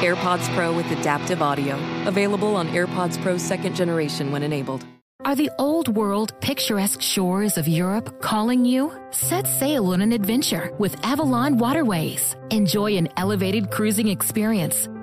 AirPods Pro with adaptive audio. Available on AirPods Pro 2nd generation when enabled. Are the old-world, picturesque shores of Europe calling you? Set sail on an adventure with Avalon Waterways. Enjoy an elevated cruising experience.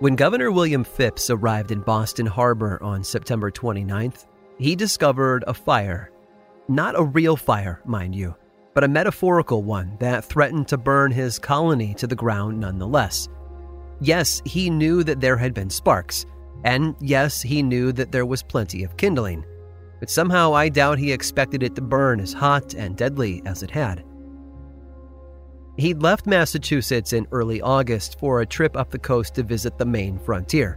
When Governor William Phips arrived in Boston Harbor on September 29th, he discovered a fire. Not a real fire, mind you, but a metaphorical one that threatened to burn his colony to the ground nonetheless. Yes, he knew that there had been sparks, and yes, he knew that there was plenty of kindling, but somehow I doubt he expected it to burn as hot and deadly as it had. He'd left Massachusetts in early August for a trip up the coast to visit the Maine frontier.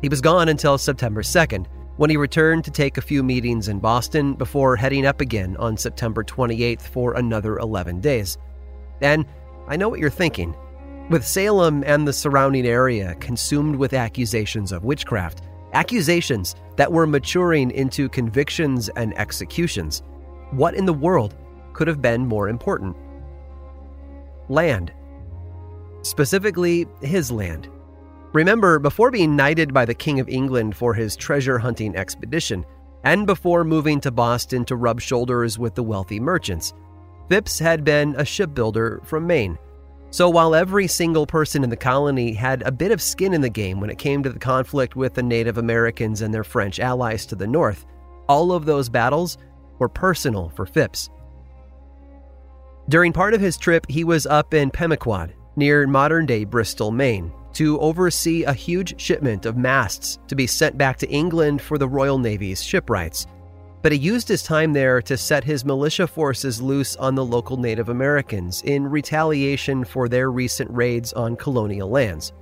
He was gone until September 2nd, when he returned to take a few meetings in Boston before heading up again on September 28th for another 11 days. And I know what you're thinking. With Salem and the surrounding area consumed with accusations of witchcraft, accusations that were maturing into convictions and executions, what in the world could have been more important? Land. Specifically, his land. Remember, before being knighted by the King of England for his treasure-hunting expedition, and before moving to Boston to rub shoulders with the wealthy merchants, Phips had been a shipbuilder from Maine. So while every single person in the colony had a bit of skin in the game when it came to the conflict with the Native Americans and their French allies to the north, all of those battles were personal for Phips. During part of his trip, he was up in Pemaquid, near modern-day Bristol, Maine, to oversee a huge shipment of masts to be sent back to England for the Royal Navy's shipwrights. But he used his time there to set his militia forces loose on the local Native Americans in retaliation for their recent raids on colonial lands.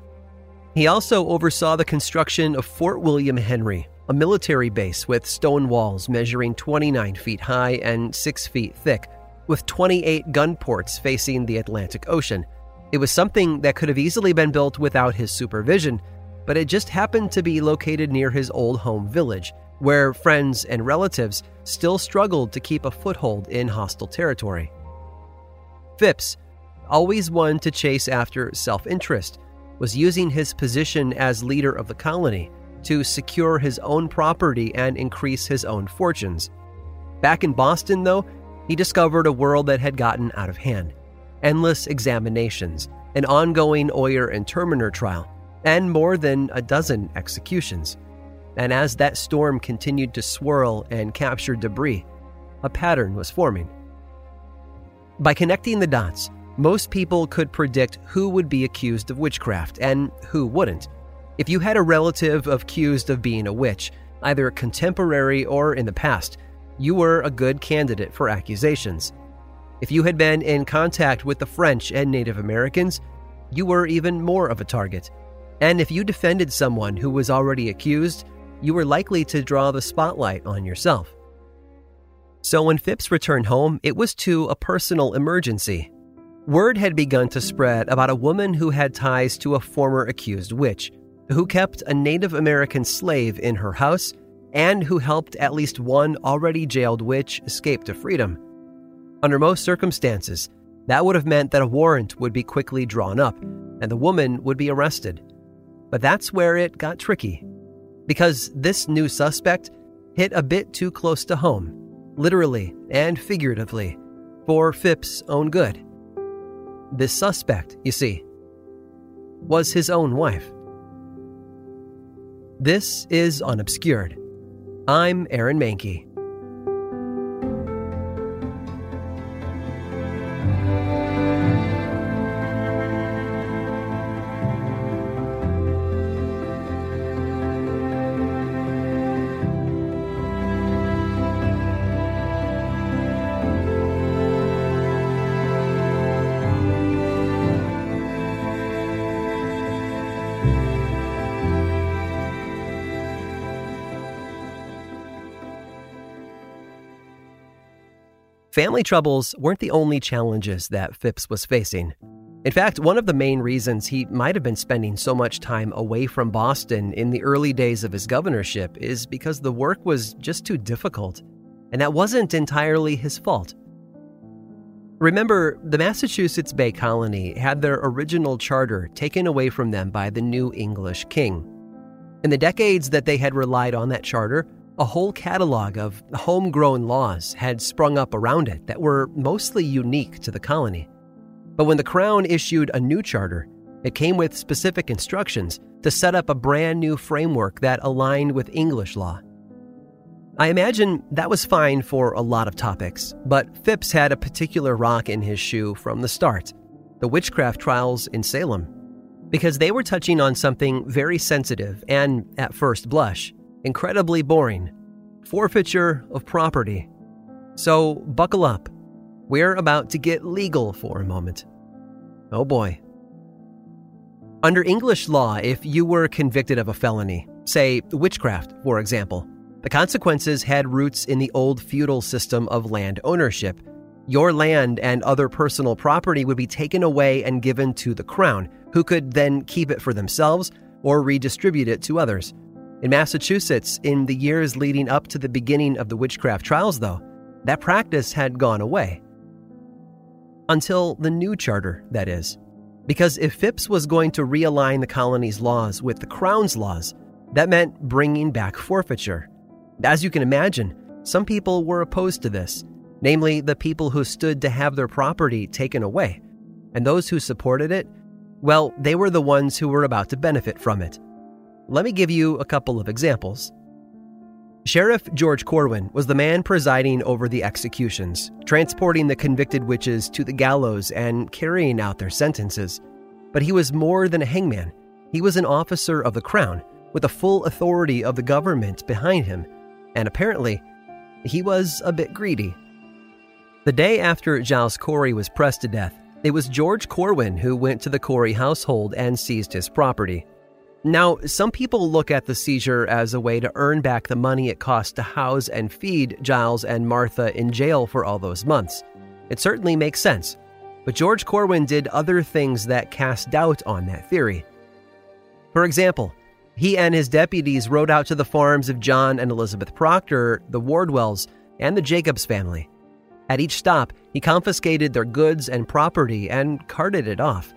He also oversaw the construction of Fort William Henry, a military base with stone walls measuring 29 feet high and 6 feet thick, with 28 gun ports facing the Atlantic Ocean. It was something that could have easily been built without his supervision, but it just happened to be located near his old home village, where friends and relatives still struggled to keep a foothold in hostile territory. Phips, always one to chase after self-interest, was using his position as leader of the colony to secure his own property and increase his own fortunes. Back in Boston, though, he discovered a world that had gotten out of hand. Endless examinations, an ongoing Oyer and Terminer trial, and more than a dozen executions. And as that storm continued to swirl and capture debris, a pattern was forming. By connecting the dots, most people could predict who would be accused of witchcraft and who wouldn't. If you had a relative accused of being a witch, either contemporary or in the past, you were a good candidate for accusations. If you had been in contact with the French and Native Americans, you were even more of a target. And if you defended someone who was already accused, you were likely to draw the spotlight on yourself. So when Phips returned home, it was to a personal emergency. Word had begun to spread about a woman who had ties to a former accused witch, who kept a Native American slave in her house and who helped at least one already jailed witch escape to freedom. Under most circumstances, that would have meant that a warrant would be quickly drawn up and the woman would be arrested. But that's where it got tricky, because this new suspect hit a bit too close to home, literally and figuratively, for Phips' own good. This suspect, you see, was his own wife. This is Unobscured. I'm Aaron Mankey. Family troubles weren't the only challenges that Phips was facing. In fact, one of the main reasons he might have been spending so much time away from Boston in the early days of his governorship is because the work was just too difficult, and that wasn't entirely his fault. Remember, the Massachusetts Bay Colony had their original charter taken away from them by the new English king. In the decades that they had relied on that charter, a whole catalog of homegrown laws had sprung up around it that were mostly unique to the colony. But when the Crown issued a new charter, it came with specific instructions to set up a brand new framework that aligned with English law. I imagine that was fine for a lot of topics, but Phips had a particular rock in his shoe from the start, the witchcraft trials in Salem, because they were touching on something very sensitive and, at first blush, incredibly boring: forfeiture of property. So buckle up. We're about to get legal for a moment. Oh boy. Under English law, if you were convicted of a felony, say witchcraft, for example, the consequences had roots in the old feudal system of land ownership. Your land and other personal property would be taken away and given to the Crown, who could then keep it for themselves or redistribute it to others. In Massachusetts, in the years leading up to the beginning of the witchcraft trials, though, that practice had gone away. Until the new charter, that is. Because if Phips was going to realign the colony's laws with the Crown's laws, that meant bringing back forfeiture. As you can imagine, some people were opposed to this, namely the people who stood to have their property taken away. And those who supported it, well, they were the ones who were about to benefit from it. Let me give you a couple of examples. Sheriff George Corwin was the man presiding over the executions, transporting the convicted witches to the gallows and carrying out their sentences. But he was more than a hangman. He was an officer of the Crown with the full authority of the government behind him. And apparently, he was a bit greedy. The day after Giles Corey was pressed to death, it was George Corwin who went to the Corey household and seized his property. Now, some people look at the seizure as a way to earn back the money it cost to house and feed Giles and Martha in jail for all those months. It certainly makes sense, but George Corwin did other things that cast doubt on that theory. For example, he and his deputies rode out to the farms of John and Elizabeth Proctor, the Wardwells, and the Jacobs family. At each stop, he confiscated their goods and property and carted it off.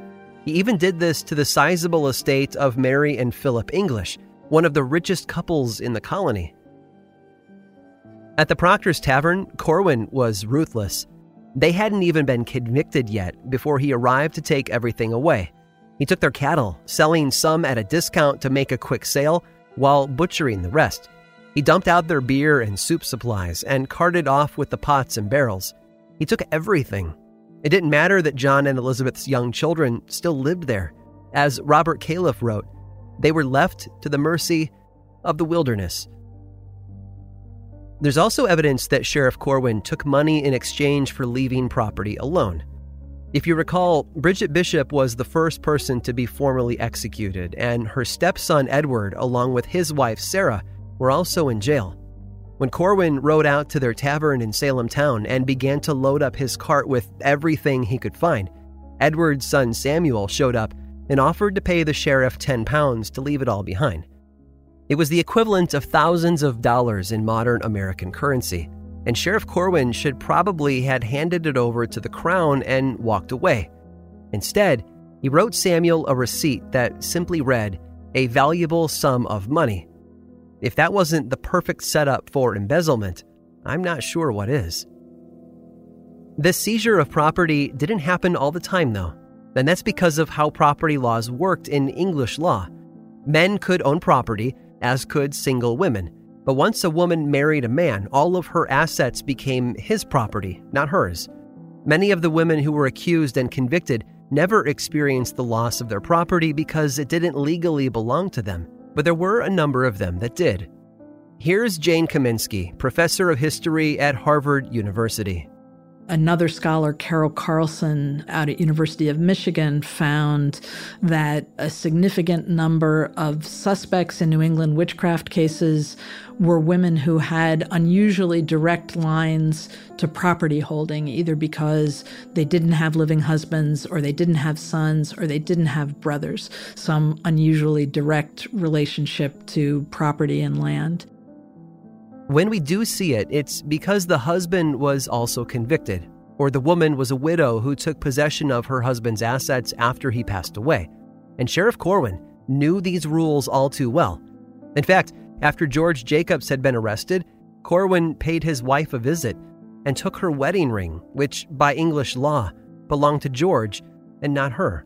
He even did this to the sizable estate of Mary and Philip English, one of the richest couples in the colony. At the Proctor's Tavern, Corwin was ruthless. They hadn't even been convicted yet before he arrived to take everything away. He took their cattle, selling some at a discount to make a quick sale, while butchering the rest. He dumped out their beer and soup supplies and carted off with the pots and barrels. He took everything. It didn't matter that John and Elizabeth's young children still lived there. As Robert Califf wrote, they were left to the mercy of the wilderness. There's also evidence that Sheriff Corwin took money in exchange for leaving property alone. If you recall, Bridget Bishop was the first person to be formally executed, and her stepson Edward, along with his wife Sarah, were also in jail. When Corwin rode out to their tavern in Salem town and began to load up his cart with everything he could find, Edward's son Samuel showed up and offered to pay the sheriff £10 to leave it all behind. It was the equivalent of thousands of dollars in modern American currency, and Sheriff Corwin should probably had handed it over to the Crown and walked away. Instead, he wrote Samuel a receipt that simply read, "A valuable sum of money." If that wasn't the perfect setup for embezzlement, I'm not sure what is. This seizure of property didn't happen all the time, though, and that's because of how property laws worked in English law. Men could own property, as could single women. But once a woman married a man, all of her assets became his property, not hers. Many of the women who were accused and convicted never experienced the loss of their property because it didn't legally belong to them, but there were a number of them that did. Here's Jane Kaminsky, professor of history at Harvard University. Another scholar, Carol Carlson, out at University of Michigan, found that a significant number of suspects in New England witchcraft cases were women who had unusually direct lines to property holding, either because they didn't have living husbands, or they didn't have sons, or they didn't have brothers, some unusually direct relationship to property and land. When we do see it, it's because the husband was also convicted, or the woman was a widow who took possession of her husband's assets after he passed away. And Sheriff Corwin knew these rules all too well. In fact, after George Jacobs had been arrested, Corwin paid his wife a visit and took her wedding ring, which by English law belonged to George and not her.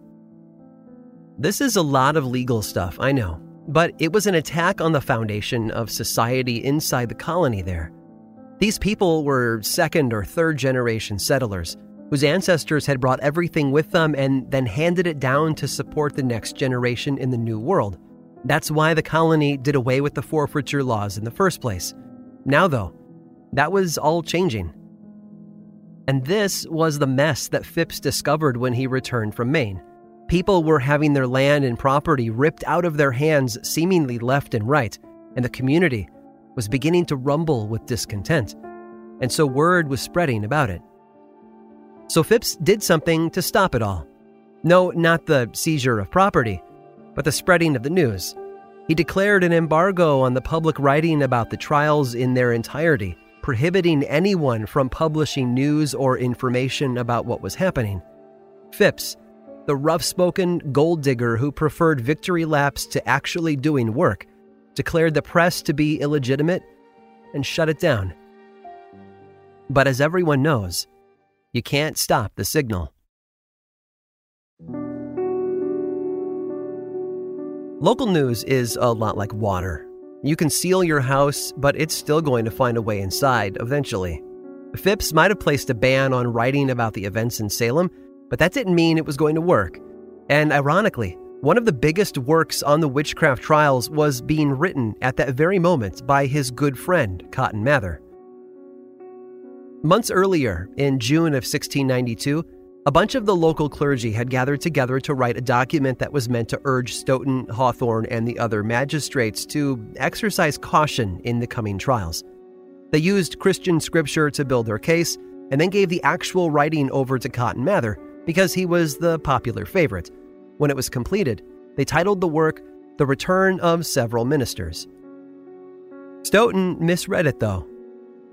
This is a lot of legal stuff, I know. But it was an attack on the foundation of society inside the colony there. These people were second or third generation settlers whose ancestors had brought everything with them and then handed it down to support the next generation in the New World. That's why the colony did away with the forfeiture laws in the first place. Now, though, that was all changing. And this was the mess that Phips discovered when he returned from Maine. People were having their land and property ripped out of their hands seemingly left and right, and the community was beginning to rumble with discontent. And so word was spreading about it. So Phips did something to stop it all. No, not the seizure of property, but the spreading of the news. He declared an embargo on the public writing about the trials in their entirety, prohibiting anyone from publishing news or information about what was happening. Phips, the rough-spoken gold digger who preferred victory laps to actually doing work, declared the press to be illegitimate and shut it down. But as everyone knows, you can't stop the signal. Local news is a lot like water. You can seal your house, but it's still going to find a way inside eventually. Phips might have placed a ban on writing about the events in Salem, but that didn't mean it was going to work. And ironically, one of the biggest works on the witchcraft trials was being written at that very moment by his good friend, Cotton Mather. Months earlier, in June of 1692, a bunch of the local clergy had gathered together to write a document that was meant to urge Stoughton, Hawthorne, and the other magistrates to exercise caution in the coming trials. They used Christian scripture to build their case, and then gave the actual writing over to Cotton Mather, because he was the popular favorite. When it was completed, they titled the work, The Return of Several Ministers. Stoughton misread it, though.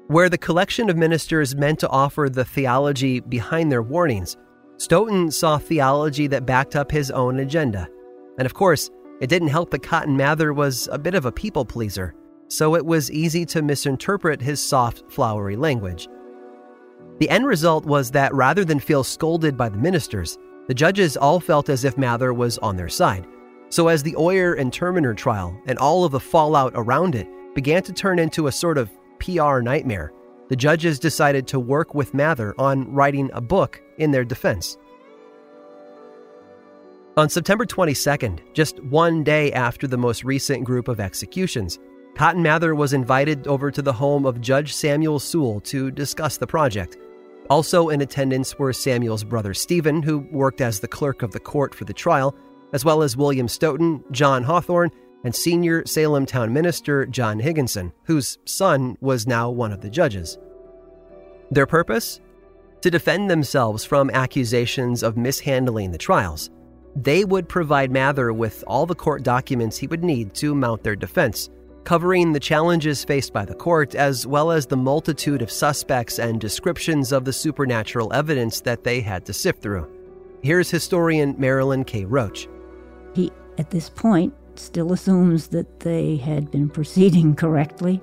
Where the collection of ministers meant to offer the theology behind their warnings, Stoughton saw theology that backed up his own agenda. And of course, it didn't help that Cotton Mather was a bit of a people pleaser, so it was easy to misinterpret his soft, flowery language. The end result was that rather than feel scolded by the ministers, the judges all felt as if Mather was on their side. So as the Oyer and Terminer trial and all of the fallout around it began to turn into a sort of PR nightmare, the judges decided to work with Mather on writing a book in their defense. On September 22nd, just one day after the most recent group of executions, Cotton Mather was invited over to the home of Judge Samuel Sewall to discuss the project. Also in attendance were Samuel's brother Stephen, who worked as the clerk of the court for the trial, as well as William Stoughton, John Hawthorne, and senior Salem town minister John Higginson, whose son was now one of the judges. Their purpose? To defend themselves from accusations of mishandling the trials. They would provide Mather with all the court documents he would need to mount their defense, covering the challenges faced by the court as well as the multitude of suspects and descriptions of the supernatural evidence that they had to sift through. Here's historian Marilyn K. Roach. He, at this point, still assumes that they had been proceeding correctly,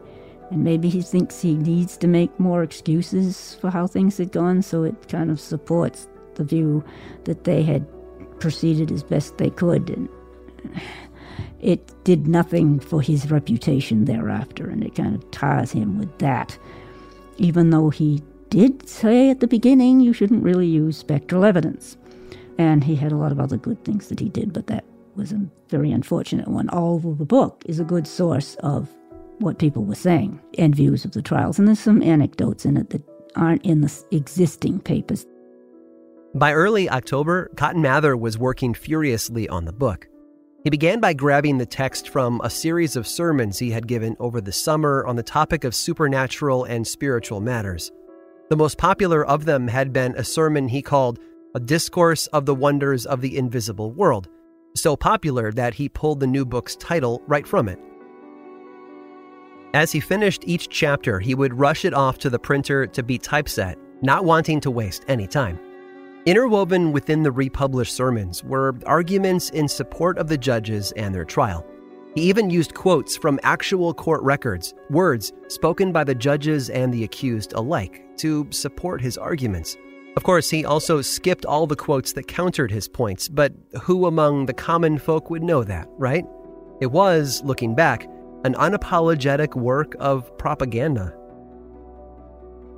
and maybe he thinks he needs to make more excuses for how things had gone, so it kind of supports the view that they had proceeded as best they could. And it did nothing for his reputation thereafter, and it kind of tars him with that, even though he did say at the beginning you shouldn't really use spectral evidence. And he had a lot of other good things that he did, but that was a very unfortunate one. Although the book is a good source of what people were saying and views of the trials, and there's some anecdotes in it that aren't in the existing papers. By early October, Cotton Mather was working furiously on the book. He began by grabbing the text from a series of sermons he had given over the summer on the topic of supernatural and spiritual matters. The most popular of them had been a sermon he called A Discourse of the Wonders of the Invisible World, so popular that he pulled the new book's title right from it. As he finished each chapter, he would rush it off to the printer to be typeset, not wanting to waste any time. Interwoven within the republished sermons were arguments in support of the judges and their trial. He even used quotes from actual court records, words spoken by the judges and the accused alike, to support his arguments. Of course, he also skipped all the quotes that countered his points, but who among the common folk would know that, right? It was, looking back, an unapologetic work of propaganda.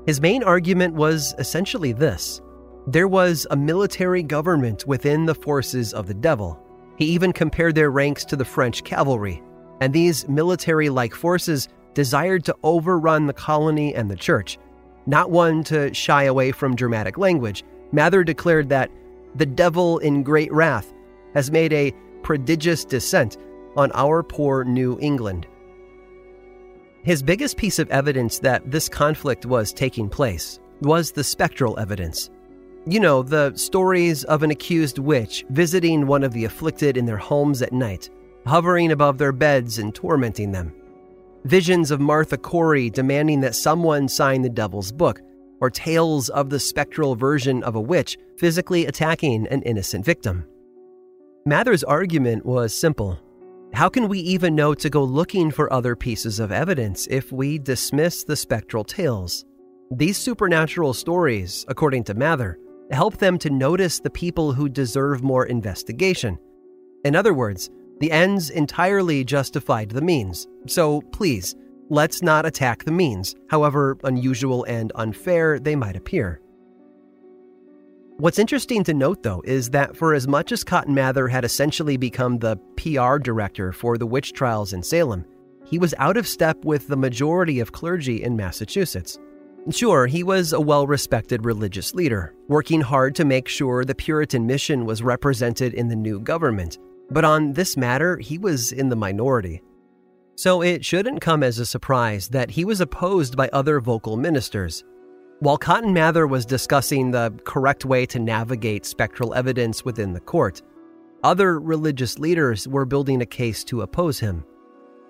His main argument was essentially this. There was a military government within the forces of the devil. He even compared their ranks to the French cavalry, and these military-like forces desired to overrun the colony and the church. Not one to shy away from dramatic language, Mather declared that the devil in great wrath has made a prodigious descent on our poor New England. His biggest piece of evidence that this conflict was taking place was the spectral evidence. You know, the stories of an accused witch visiting one of the afflicted in their homes at night, hovering above their beds and tormenting them. Visions of Martha Corey demanding that someone sign the devil's book, or tales of the spectral version of a witch physically attacking an innocent victim. Mather's argument was simple. How can we even know to go looking for other pieces of evidence if we dismiss the spectral tales? These supernatural stories, according to Mather, help them to notice the people who deserve more investigation. In other words, the ends entirely justified the means, so please, let's not attack the means, however unusual and unfair they might appear. What's interesting to note, though, is that for as much as Cotton Mather had essentially become the PR director for the witch trials in Salem, he was out of step with the majority of clergy in Massachusetts. Sure, he was a well-respected religious leader, working hard to make sure the Puritan mission was represented in the new government. But on this matter, he was in the minority. So it shouldn't come as a surprise that he was opposed by other vocal ministers. While Cotton Mather was discussing the correct way to navigate spectral evidence within the court, other religious leaders were building a case to oppose him.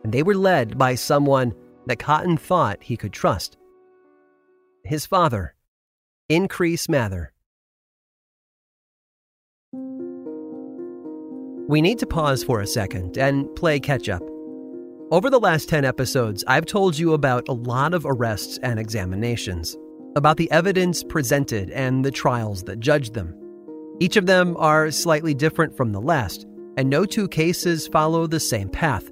And they were led by someone that Cotton thought he could trust. His father, Increase Mather. We need to pause for a second and play catch-up. Over the last 10 episodes, I've told you about a lot of arrests and examinations, about the evidence presented and the trials that judged them. Each of them are slightly different from the last, and no two cases follow the same path.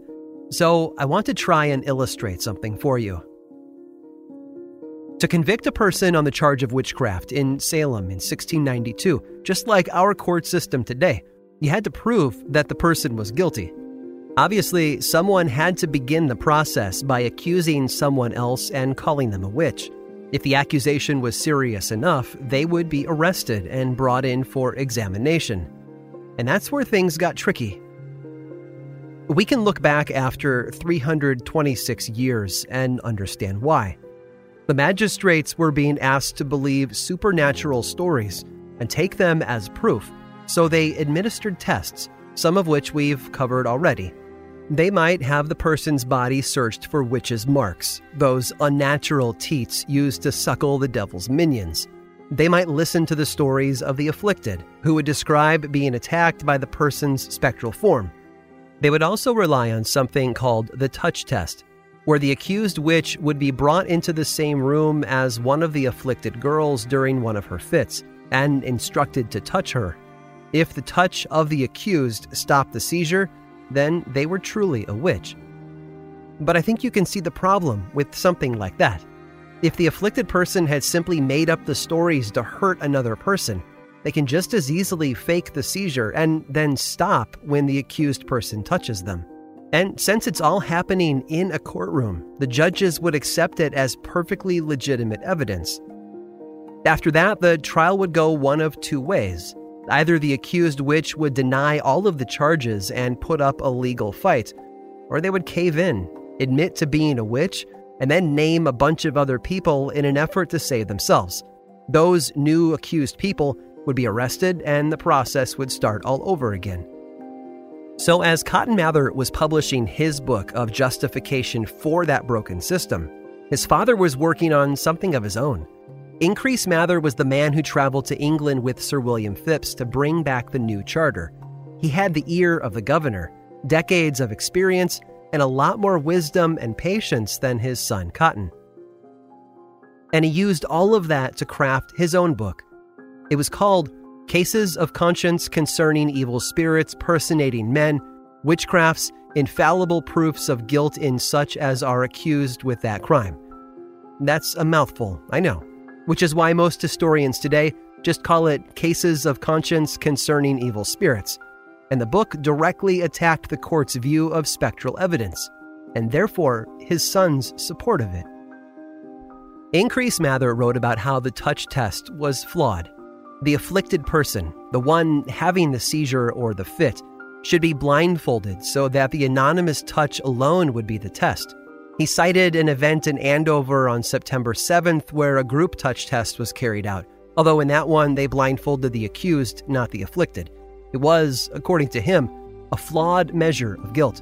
So I want to try and illustrate something for you. To convict a person on the charge of witchcraft in Salem in 1692, just like our court system today, you had to prove that the person was guilty. Obviously, someone had to begin the process by accusing someone else and calling them a witch. If the accusation was serious enough, they would be arrested and brought in for examination. And that's where things got tricky. We can look back after 326 years and understand why. The magistrates were being asked to believe supernatural stories and take them as proof. So they administered tests, some of which we've covered already. they might have the person's body searched for witches' marks, those unnatural teats used to suckle the devil's minions. They might listen to the stories of the afflicted, who would describe being attacked by the person's spectral form. They would also rely on something called the touch test, where the accused witch would be brought into the same room as one of the afflicted girls during one of her fits and instructed to touch her. If the touch of the accused stopped the seizure, then they were truly a witch. But I think you can see the problem with something like that. If the afflicted person had simply made up the stories to hurt another person, they can just as easily fake the seizure and then stop when the accused person touches them. And since it's all happening in a courtroom, the judges would accept it as perfectly legitimate evidence. After that, the trial would go one of two ways. Either the accused witch would deny all of the charges and put up a legal fight, or they would cave in, admit to being a witch, and then name a bunch of other people in an effort to save themselves. Those new accused people would be arrested, and the process would start all over again. So as Cotton Mather was publishing his book of justification for that broken system, his father was working on something of his own. Increase Mather was the man who traveled to England with Sir William Phips to bring back the new charter. He had the ear of the governor, decades of experience, and a lot more wisdom and patience than his son Cotton. And he used all of that to craft his own book. It was called Cases of Conscience Concerning Evil Spirits Personating Men, Witchcrafts, Infallible Proofs of Guilt in Such as Are Accused with That Crime. That's a mouthful, I know. Which is why most historians today just call it Cases of Conscience Concerning Evil Spirits. And the book directly attacked the court's view of spectral evidence, and therefore his son's support of it. Increase Mather wrote about how the touch test was flawed. The afflicted person, the one having the seizure or the fit, should be blindfolded so that the anonymous touch alone would be the test. He cited an event in Andover on September 7th where a group touch test was carried out, although in that one they blindfolded the accused, not the afflicted. It was, according to him, a flawed measure of guilt.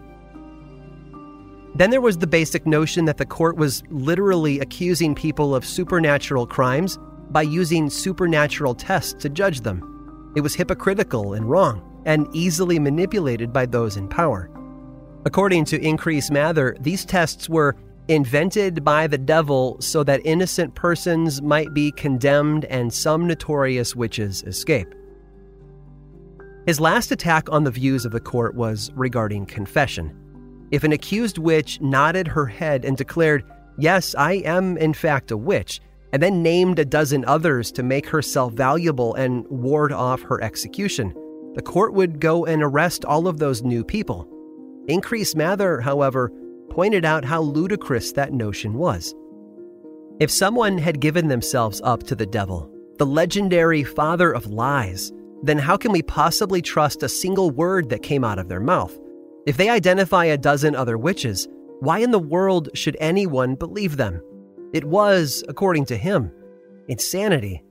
Then there was the basic notion that the court was literally accusing people of supernatural crimes by using supernatural tests to judge them. It was hypocritical and wrong, and easily manipulated by those in power. According to Increase Mather, these tests were invented by the devil so that innocent persons might be condemned and some notorious witches escape. His last attack on the views of the court was regarding confession. If an accused witch nodded her head and declared, "Yes, I am in fact a witch," and then named a dozen others to make herself valuable and ward off her execution, the court would go and arrest all of those new people. Increase Mather, however, pointed out how ludicrous that notion was. If someone had given themselves up to the devil, the legendary father of lies, then how can we possibly trust a single word that came out of their mouth? If they identify a dozen other witches, why in the world should anyone believe them? It was, according to him, insanity.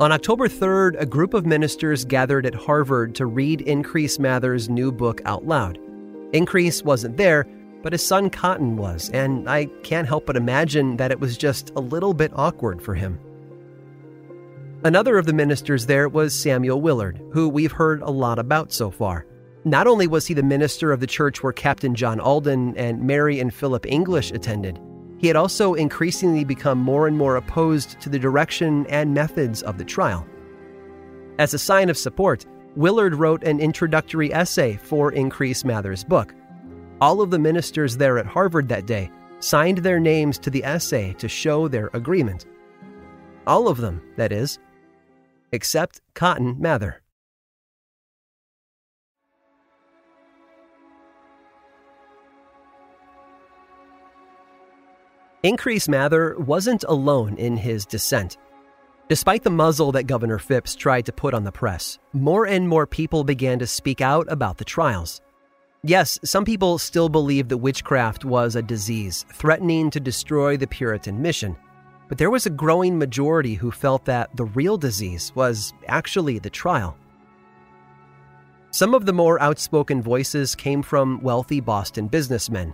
On October 3rd, a group of ministers gathered at Harvard to read Increase Mather's new book out loud. Increase wasn't there, but his son Cotton was, and I can't help but imagine that it was just a little bit awkward for him. Another of the ministers there was Samuel Willard, who we've heard a lot about so far. Not only was he the minister of the church where Captain John Alden and Mary and Philip English attended, he had also increasingly become more and more opposed to the direction and methods of the trial. As a sign of support, Willard wrote an introductory essay for Increase Mather's book. All of the ministers there at Harvard that day signed their names to the essay to show their agreement. All of them, that is, except Cotton Mather. Increase Mather wasn't alone in his dissent. Despite the muzzle that Governor Phips tried to put on the press, more and more people began to speak out about the trials. Yes, some people still believed that witchcraft was a disease threatening to destroy the Puritan mission, but there was a growing majority who felt that the real disease was actually the trial. Some of the more outspoken voices came from wealthy Boston businessmen.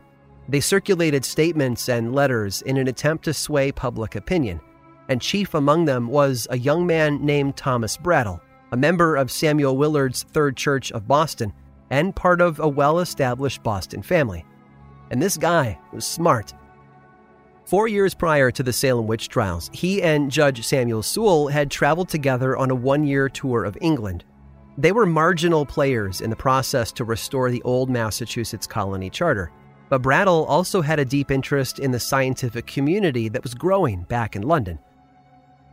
They circulated statements and letters in an attempt to sway public opinion, and chief among them was a young man named Thomas Brattle, a member of Samuel Willard's Third Church of Boston and part of a well-established Boston family. And this guy was smart. 4 years prior to the Salem witch trials, he and Judge Samuel Sewall had traveled together on a one-year tour of England. They were marginal players in the process to restore the old Massachusetts colony charter, but Brattle also had a deep interest in the scientific community that was growing back in London.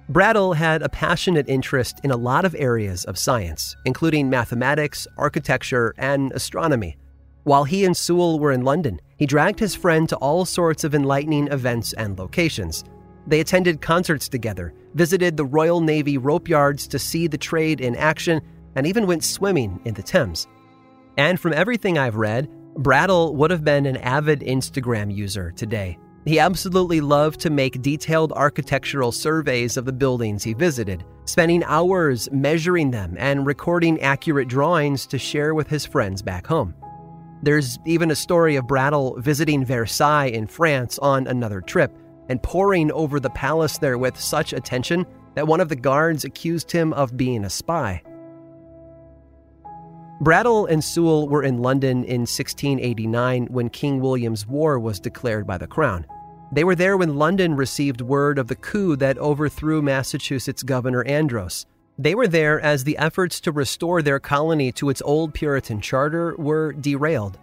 Brattle had a passionate interest in a lot of areas of science, including mathematics, architecture, and astronomy. While he and Sewall were in London, he dragged his friend to all sorts of enlightening events and locations. They attended concerts together, visited the Royal Navy rope yards to see the trade in action, and even went swimming in the Thames. And from everything I've read, Brattle would have been an avid Instagram user today. He absolutely loved to make detailed architectural surveys of the buildings he visited, spending hours measuring them and recording accurate drawings to share with his friends back home. There's even a story of Brattle visiting Versailles in France on another trip and poring over the palace there with such attention that one of the guards accused him of being a spy. Brattle and Sewall were in London in 1689 when King William's War was declared by the Crown. They were there when London received word of the coup that overthrew Massachusetts Governor Andros. They were there as the efforts to restore their colony to its old Puritan charter were derailed.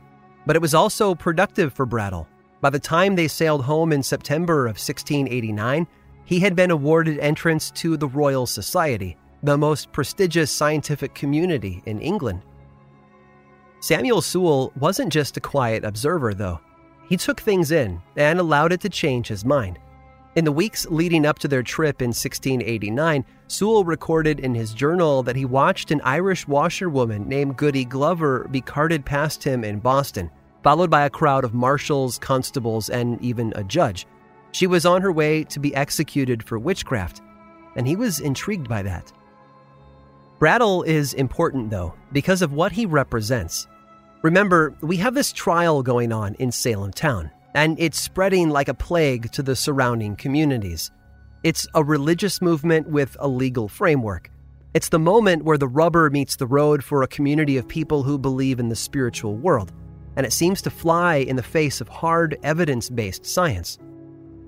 But it was also productive for Brattle. By the time they sailed home in September of 1689, he had been awarded entrance to the Royal Society, the most prestigious scientific community in England. Samuel Sewall wasn't just a quiet observer, though. He took things in and allowed it to change his mind. In the weeks leading up to their trip in 1689, Sewall recorded in his journal that he watched an Irish washerwoman named Goody Glover be carted past him in Boston, followed by a crowd of marshals, constables, and even a judge. She was on her way to be executed for witchcraft, and he was intrigued by that. Brattle is important, though, because of what he represents. Remember, we have this trial going on in Salem town, and it's spreading like a plague to the surrounding communities. It's a religious movement with a legal framework. It's the moment where the rubber meets the road for a community of people who believe in the spiritual world, and it seems to fly in the face of hard, evidence-based science.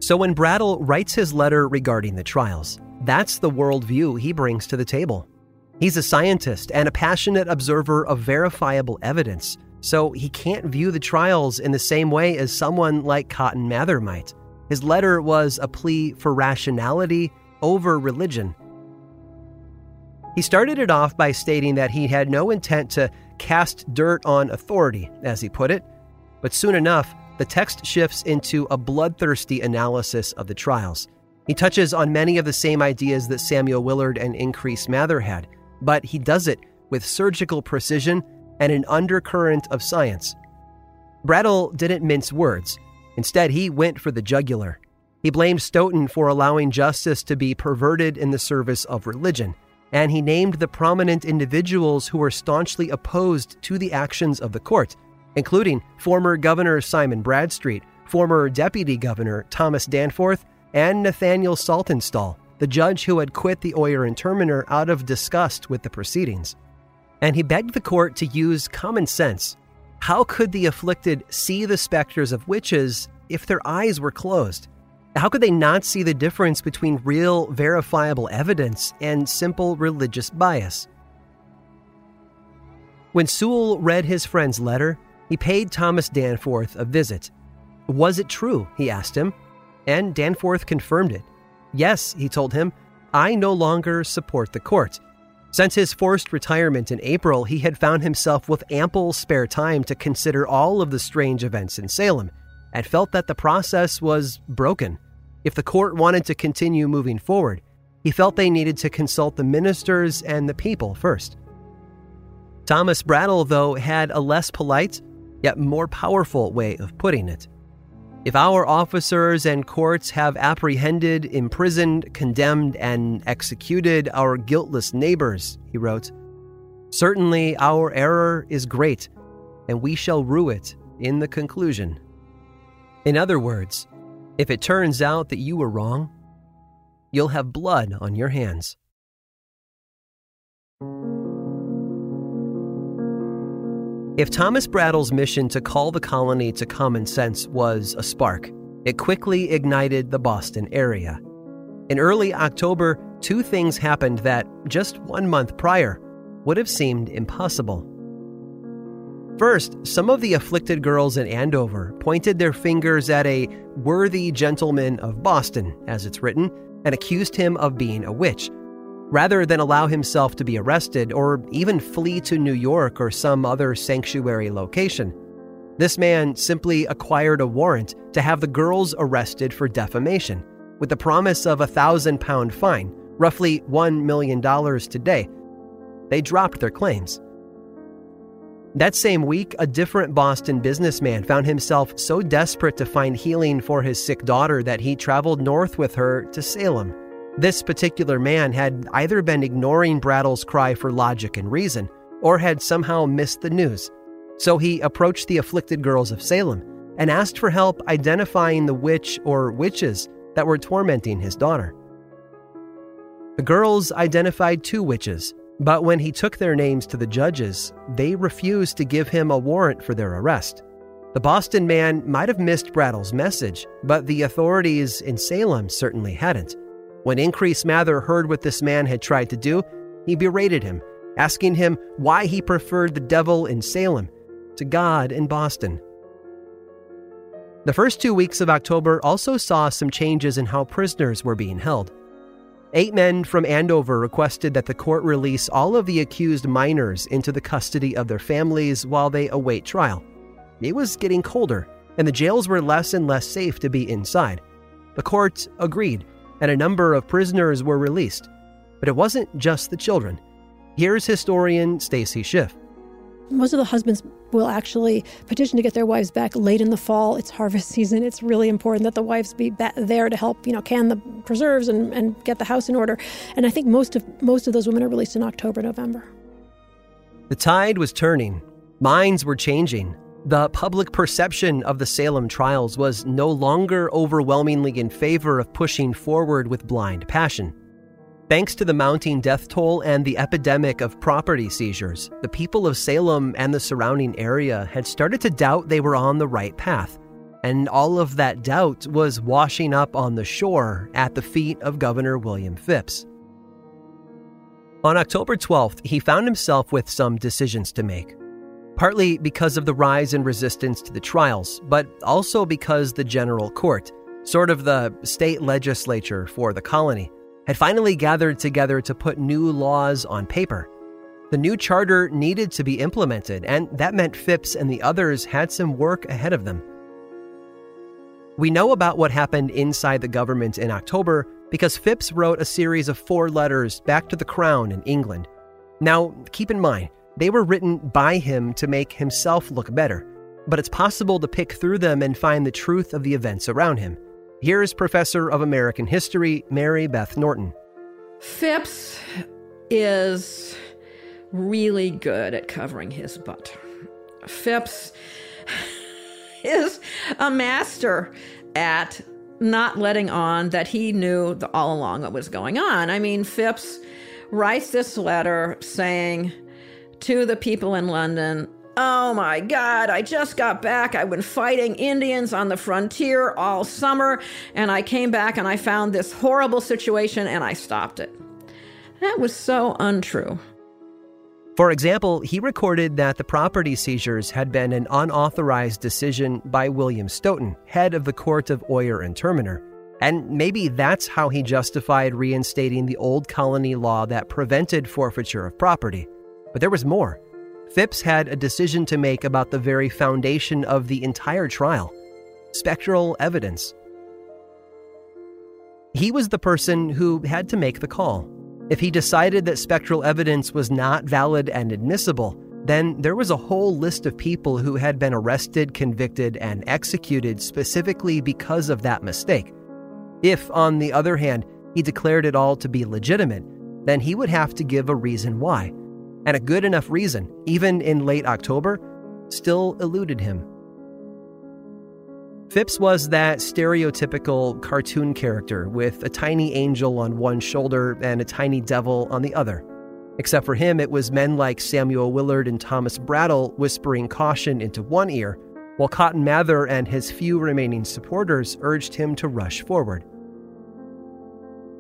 So when Brattle writes his letter regarding the trials, that's the worldview he brings to the table. He's a scientist and a passionate observer of verifiable evidence, so he can't view the trials in the same way as someone like Cotton Mather might. His letter was a plea for rationality over religion. He started it off by stating that he had no intent to cast dirt on authority, as he put it, but soon enough, the text shifts into a bloodthirsty analysis of the trials. He touches on many of the same ideas that Samuel Willard and Increase Mather had, but he does it with surgical precision and an undercurrent of science. Brattle didn't mince words. Instead, he went for the jugular. He blamed Stoughton for allowing justice to be perverted in the service of religion, and he named the prominent individuals who were staunchly opposed to the actions of the court, including former Governor Simon Bradstreet, former Deputy Governor Thomas Danforth, and Nathaniel Saltonstall, the judge who had quit the Oyer and Terminer out of disgust with the proceedings. And he begged the court to use common sense. How could the afflicted see the specters of witches if their eyes were closed? How could they not see the difference between real, verifiable evidence and simple religious bias? When Sewall read his friend's letter, he paid Thomas Danforth a visit. Was it true, he asked him, and Danforth confirmed it. Yes, he told him, I no longer support the court. Since his forced retirement in April, he had found himself with ample spare time to consider all of the strange events in Salem, and felt that the process was broken. If the court wanted to continue moving forward, he felt they needed to consult the ministers and the people first. Thomas Brattle, though, had a less polite, yet more powerful way of putting it. If our officers and courts have apprehended, imprisoned, condemned, and executed our guiltless neighbors, he wrote, Certainly our error is great, and we shall rue it in the conclusion. In other words, if it turns out that you were wrong, you'll have blood on your hands. If Thomas Brattle's mission to call the colony to common sense was a spark, it quickly ignited the Boston area. In early October, two things happened that, just 1 month prior, would have seemed impossible. First, some of the afflicted girls in Andover pointed their fingers at a worthy gentleman of Boston, as it's written, and accused him of being a witch, rather than allow himself to be arrested or even flee to New York or some other sanctuary location. This man simply acquired a warrant to have the girls arrested for defamation, with the promise of a 1,000-pound fine, roughly $1 million today. They dropped their claims. That same week, a different Boston businessman found himself so desperate to find healing for his sick daughter that he traveled north with her to Salem. This particular man had either been ignoring Brattle's cry for logic and reason, or had somehow missed the news. So he approached the afflicted girls of Salem and asked for help identifying the witch or witches that were tormenting his daughter. The girls identified two witches, but when he took their names to the judges, they refused to give him a warrant for their arrest. The Boston man might have missed Brattle's message, but the authorities in Salem certainly hadn't. When Increase Mather heard what this man had tried to do, he berated him, asking him why he preferred the devil in Salem to God in Boston. The first 2 weeks of October also saw some changes in how prisoners were being held. 8 men from Andover requested that the court release all of the accused minors into the custody of their families while they await trial. It was getting colder, and the jails were less and less safe to be inside. The court agreed, and a number of prisoners were released. But it wasn't just the children. Here's historian Stacy Schiff. Most of the husbands will actually petition to get their wives back late in the fall. It's harvest season. It's really important that the wives be there to help, can the preserves and get the house in order. And I think most of those women are released in October, November. The tide was turning. Minds were changing. The public perception of the Salem trials was no longer overwhelmingly in favor of pushing forward with blind passion. Thanks to the mounting death toll and the epidemic of property seizures, the people of Salem and the surrounding area had started to doubt they were on the right path, and all of that doubt was washing up on the shore at the feet of Governor William Phips. On October 12th, he found himself with some decisions to make, partly because of the rise in resistance to the trials, but also because the General Court, sort of the state legislature for the colony, had finally gathered together to put new laws on paper. The new charter needed to be implemented, and that meant Phips and the others had some work ahead of them. We know about what happened inside the government in October because Phips wrote a series of 4 letters back to the Crown in England. Now, keep in mind, they were written by him to make himself look better, but it's possible to pick through them and find the truth of the events around him. Here's Professor of American History, Mary Beth Norton. Phips is really good at covering his butt. Phips is a master at not letting on that he knew all along what was going on. I mean, Phips writes this letter saying to the people in London, "Oh my God, I just got back. I've been fighting Indians on the frontier all summer, and I came back and I found this horrible situation and I stopped it." That was so untrue. For example, he recorded that the property seizures had been an unauthorized decision by William Stoughton, head of the court of Oyer and Terminer, and maybe that's how he justified reinstating the old colony law that prevented forfeiture of property. But there was more. Phips had a decision to make about the very foundation of the entire trial: spectral evidence. He was the person who had to make the call. If he decided that spectral evidence was not valid and admissible, then there was a whole list of people who had been arrested, convicted, and executed specifically because of that mistake. If, on the other hand, he declared it all to be legitimate, then he would have to give a reason why. and a good enough reason, even in late October, still eluded him. Phips was that stereotypical cartoon character with a tiny angel on one shoulder and a tiny devil on the other. Except for him, it was men like Samuel Willard and Thomas Brattle whispering caution into one ear, while Cotton Mather and his few remaining supporters urged him to rush forward.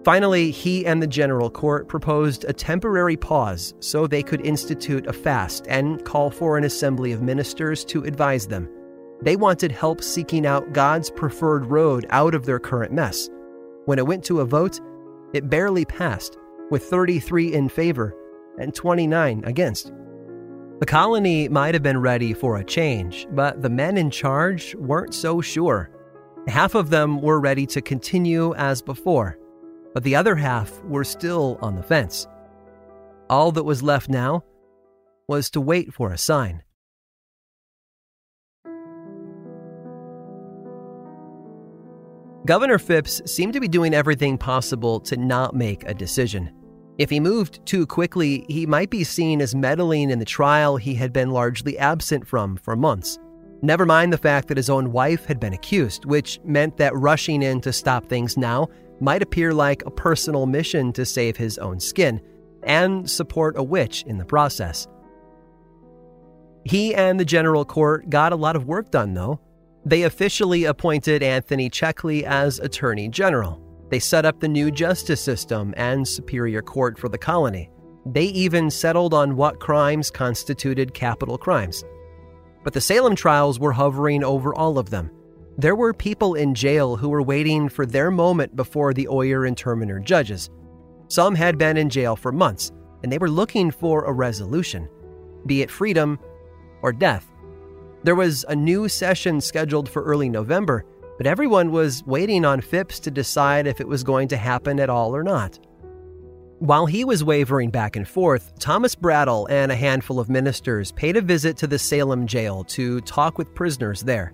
Finally, he and the General Court proposed a temporary pause so they could institute a fast and call for an assembly of ministers to advise them. They wanted help seeking out God's preferred road out of their current mess. When it went to a vote, it barely passed, with 33 in favor and 29 against. The colony might have been ready for a change, but the men in charge weren't so sure. Half of them were ready to continue as before, but the other half were still on the fence. All that was left now was to wait for a sign. Governor Phips seemed to be doing everything possible to not make a decision. If he moved too quickly, he might be seen as meddling in the trial he had been largely absent from for months. Never mind the fact that his own wife had been accused, which meant that rushing in to stop things now might appear like a personal mission to save his own skin and support a witch in the process. He and the General Court got a lot of work done, though. They officially appointed Anthony Checkley as Attorney General. They set up the new justice system and Superior Court for the colony. They even settled on what crimes constituted capital crimes. But the Salem trials were hovering over all of them. There were people in jail who were waiting for their moment before the Oyer and Terminer judges. Some had been in jail for months, and they were looking for a resolution, be it freedom or death. There was a new session scheduled for early November, but everyone was waiting on Phips to decide if it was going to happen at all or not. While he was wavering back and forth, Thomas Brattle and a handful of ministers paid a visit to the Salem jail to talk with prisoners there.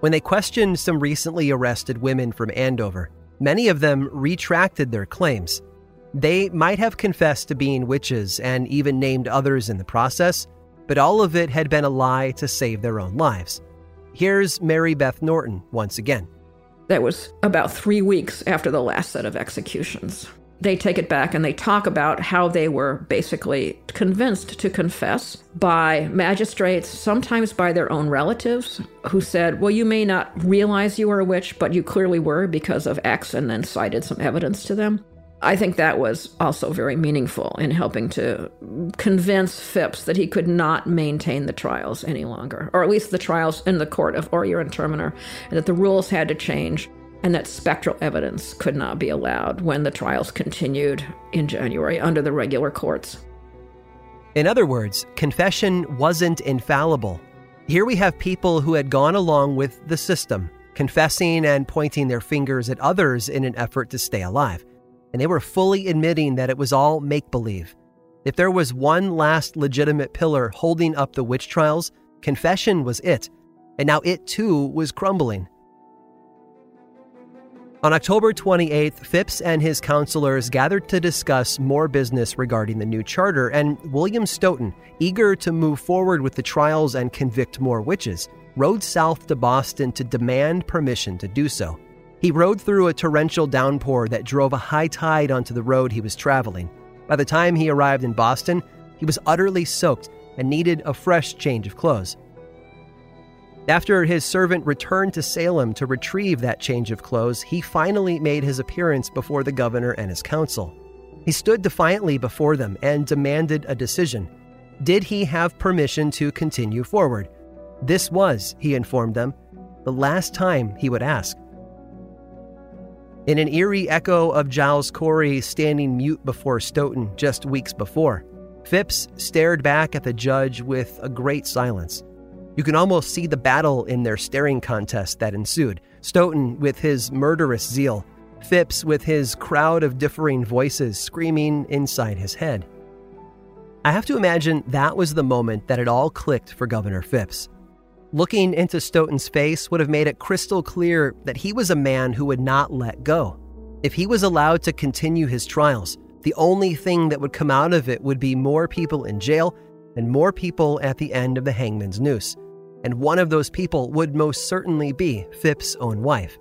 When they questioned some recently arrested women from Andover, many of them retracted their claims. They might have confessed to being witches and even named others in the process, but all of it had been a lie to save their own lives. Here's Mary Beth Norton once again. That was about 3 weeks after the last set of executions. They take it back and they talk about how they were basically convinced to confess by magistrates, sometimes by their own relatives, who said, well, you may not realize you were a witch, but you clearly were because of X, and then cited some evidence to them. I think that was also very meaningful in helping to convince Phips that he could not maintain the trials any longer, or at least the trials in the court of Oyer and Terminer, and that the rules had to change, and that spectral evidence could not be allowed when the trials continued in January under the regular courts. In other words, confession wasn't infallible. Here we have people who had gone along with the system, confessing and pointing their fingers at others in an effort to stay alive. And they were fully admitting that it was all make-believe. If there was one last legitimate pillar holding up the witch trials, confession was it, and now it too was crumbling. On October 28th, Phips and his counselors gathered to discuss more business regarding the new charter, and William Stoughton, eager to move forward with the trials and convict more witches, rode south to Boston to demand permission to do so. He rode through a torrential downpour that drove a high tide onto the road he was traveling. By the time he arrived in Boston, he was utterly soaked and needed a fresh change of clothes. After his servant returned to Salem to retrieve that change of clothes, he finally made his appearance before the governor and his council. He stood defiantly before them and demanded a decision. Did he have permission to continue forward? This was, he informed them, the last time he would ask. In an eerie echo of Giles Corey standing mute before Stoughton just weeks before, Phips stared back at the judge with a great silence. You can almost see the battle in their staring contest that ensued. Stoughton with his murderous zeal, Phips with his crowd of differing voices screaming inside his head. I have to imagine that was the moment that it all clicked for Governor Phips. Looking into Stoughton's face would have made it crystal clear that he was a man who would not let go. If he was allowed to continue his trials, the only thing that would come out of it would be more people in jail and more people at the end of the hangman's noose. And one of those people would most certainly be Phips' own wife.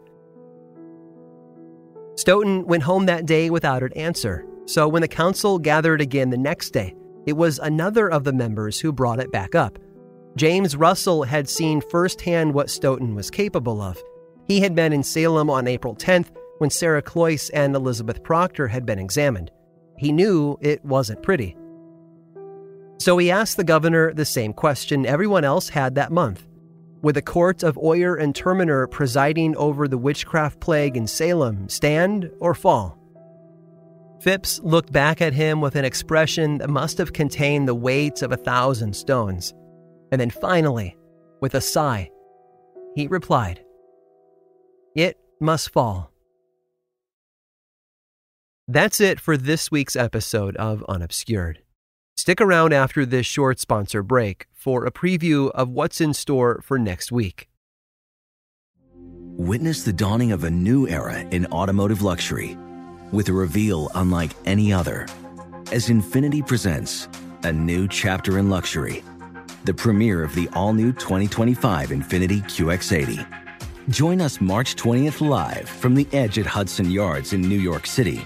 Stoughton went home that day without an answer, so when the council gathered again the next day, it was another of the members who brought it back up. James Russell had seen firsthand what Stoughton was capable of. He had been in Salem on April 10th when Sarah Cloyce and Elizabeth Proctor had been examined. He knew it wasn't pretty. So he asked the governor the same question everyone else had that month. Would the court of Oyer and Terminer presiding over the witchcraft plague in Salem stand or fall? Phips looked back at him with an expression that must have contained the weight of 1,000 stones. And then finally, with a sigh, he replied, "It must fall." That's it for this week's episode of Unobscured. Stick around after this short sponsor break for a preview of what's in store for next week. Witness the dawning of a new era in automotive luxury with a reveal unlike any other as Infiniti presents a new chapter in luxury, the premiere of the all-new 2025 Infiniti QX80. Join us March 20th live from the Edge at Hudson Yards in New York City,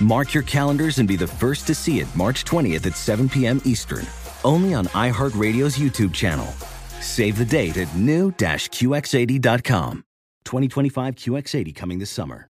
Mark your calendars and be the first to see it March 20th at 7 p.m. Eastern, only on iHeartRadio's YouTube channel. Save the date at new-qx80.com. 2025 QX80 coming this summer.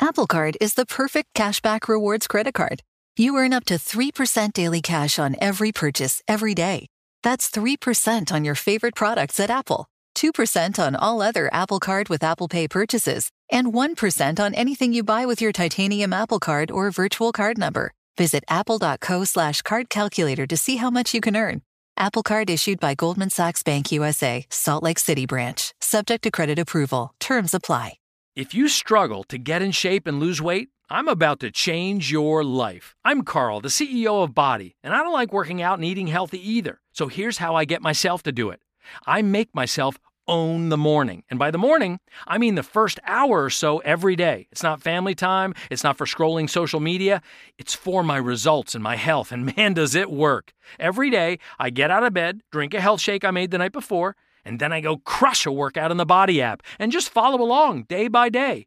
Apple Card is the perfect cashback rewards credit card. You earn up to 3% daily cash on every purchase every day. That's 3% on your favorite products at Apple, 2% on all other Apple Card with Apple Pay purchases, and 1% on anything you buy with your titanium Apple Card or virtual card number. Visit apple.co/card calculator to see how much you can earn. Apple Card issued by Goldman Sachs Bank USA, Salt Lake City branch. Subject to credit approval. Terms apply. If you struggle to get in shape and lose weight, I'm about to change your life. I'm Carl, the CEO of Body, and I don't like working out and eating healthy either. So here's how I get myself to do it. I make myself own the morning. And by the morning, I mean the first hour or so every day. It's not family time. It's not for scrolling social media. It's for my results and my health. And man, does it work. Every day, I get out of bed, drink a health shake I made the night before, and then I go crush a workout in the Body app and just follow along day by day.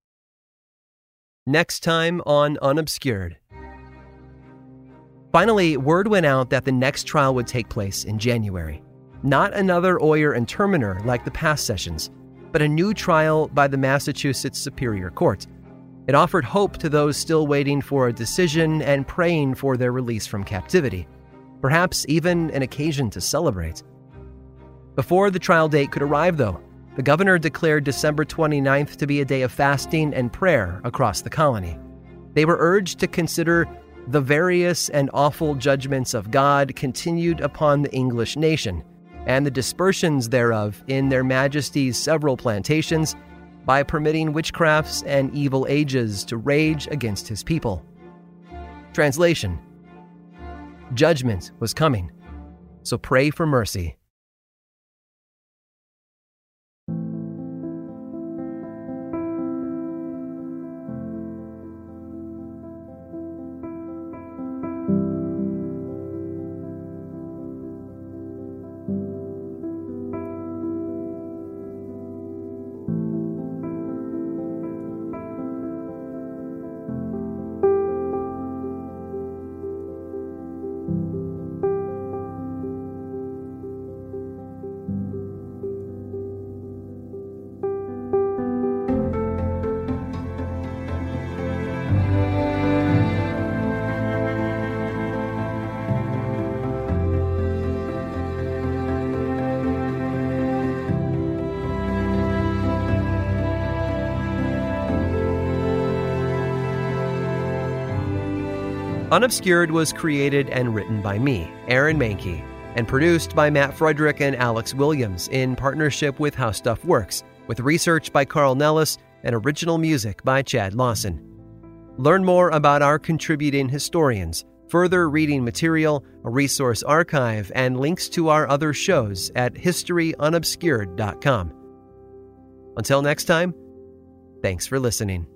Next time on Unobscured. Finally, word went out that the next trial would take place in January. Not another Oyer and Terminer like the past sessions, but a new trial by the Massachusetts Superior Court. It offered hope to those still waiting for a decision and praying for their release from captivity. Perhaps even an occasion to celebrate. Before the trial date could arrive, though, the governor declared December 29th to be a day of fasting and prayer across the colony. They were urged to consider the various and awful judgments of God continued upon the English nation, and the dispersions thereof in their majesties' several plantations, by permitting witchcrafts and evil ages to rage against his people. Translation: judgment was coming, so pray for mercy. Unobscured was created and written by me, Aaron Mankey, and produced by Matt Frederick and Alex Williams in partnership with How Stuff Works, with research by Carl Nellis and original music by Chad Lawson. Learn more about our contributing historians, further reading material, a resource archive, and links to our other shows at historyunobscured.com. Until next time, thanks for listening.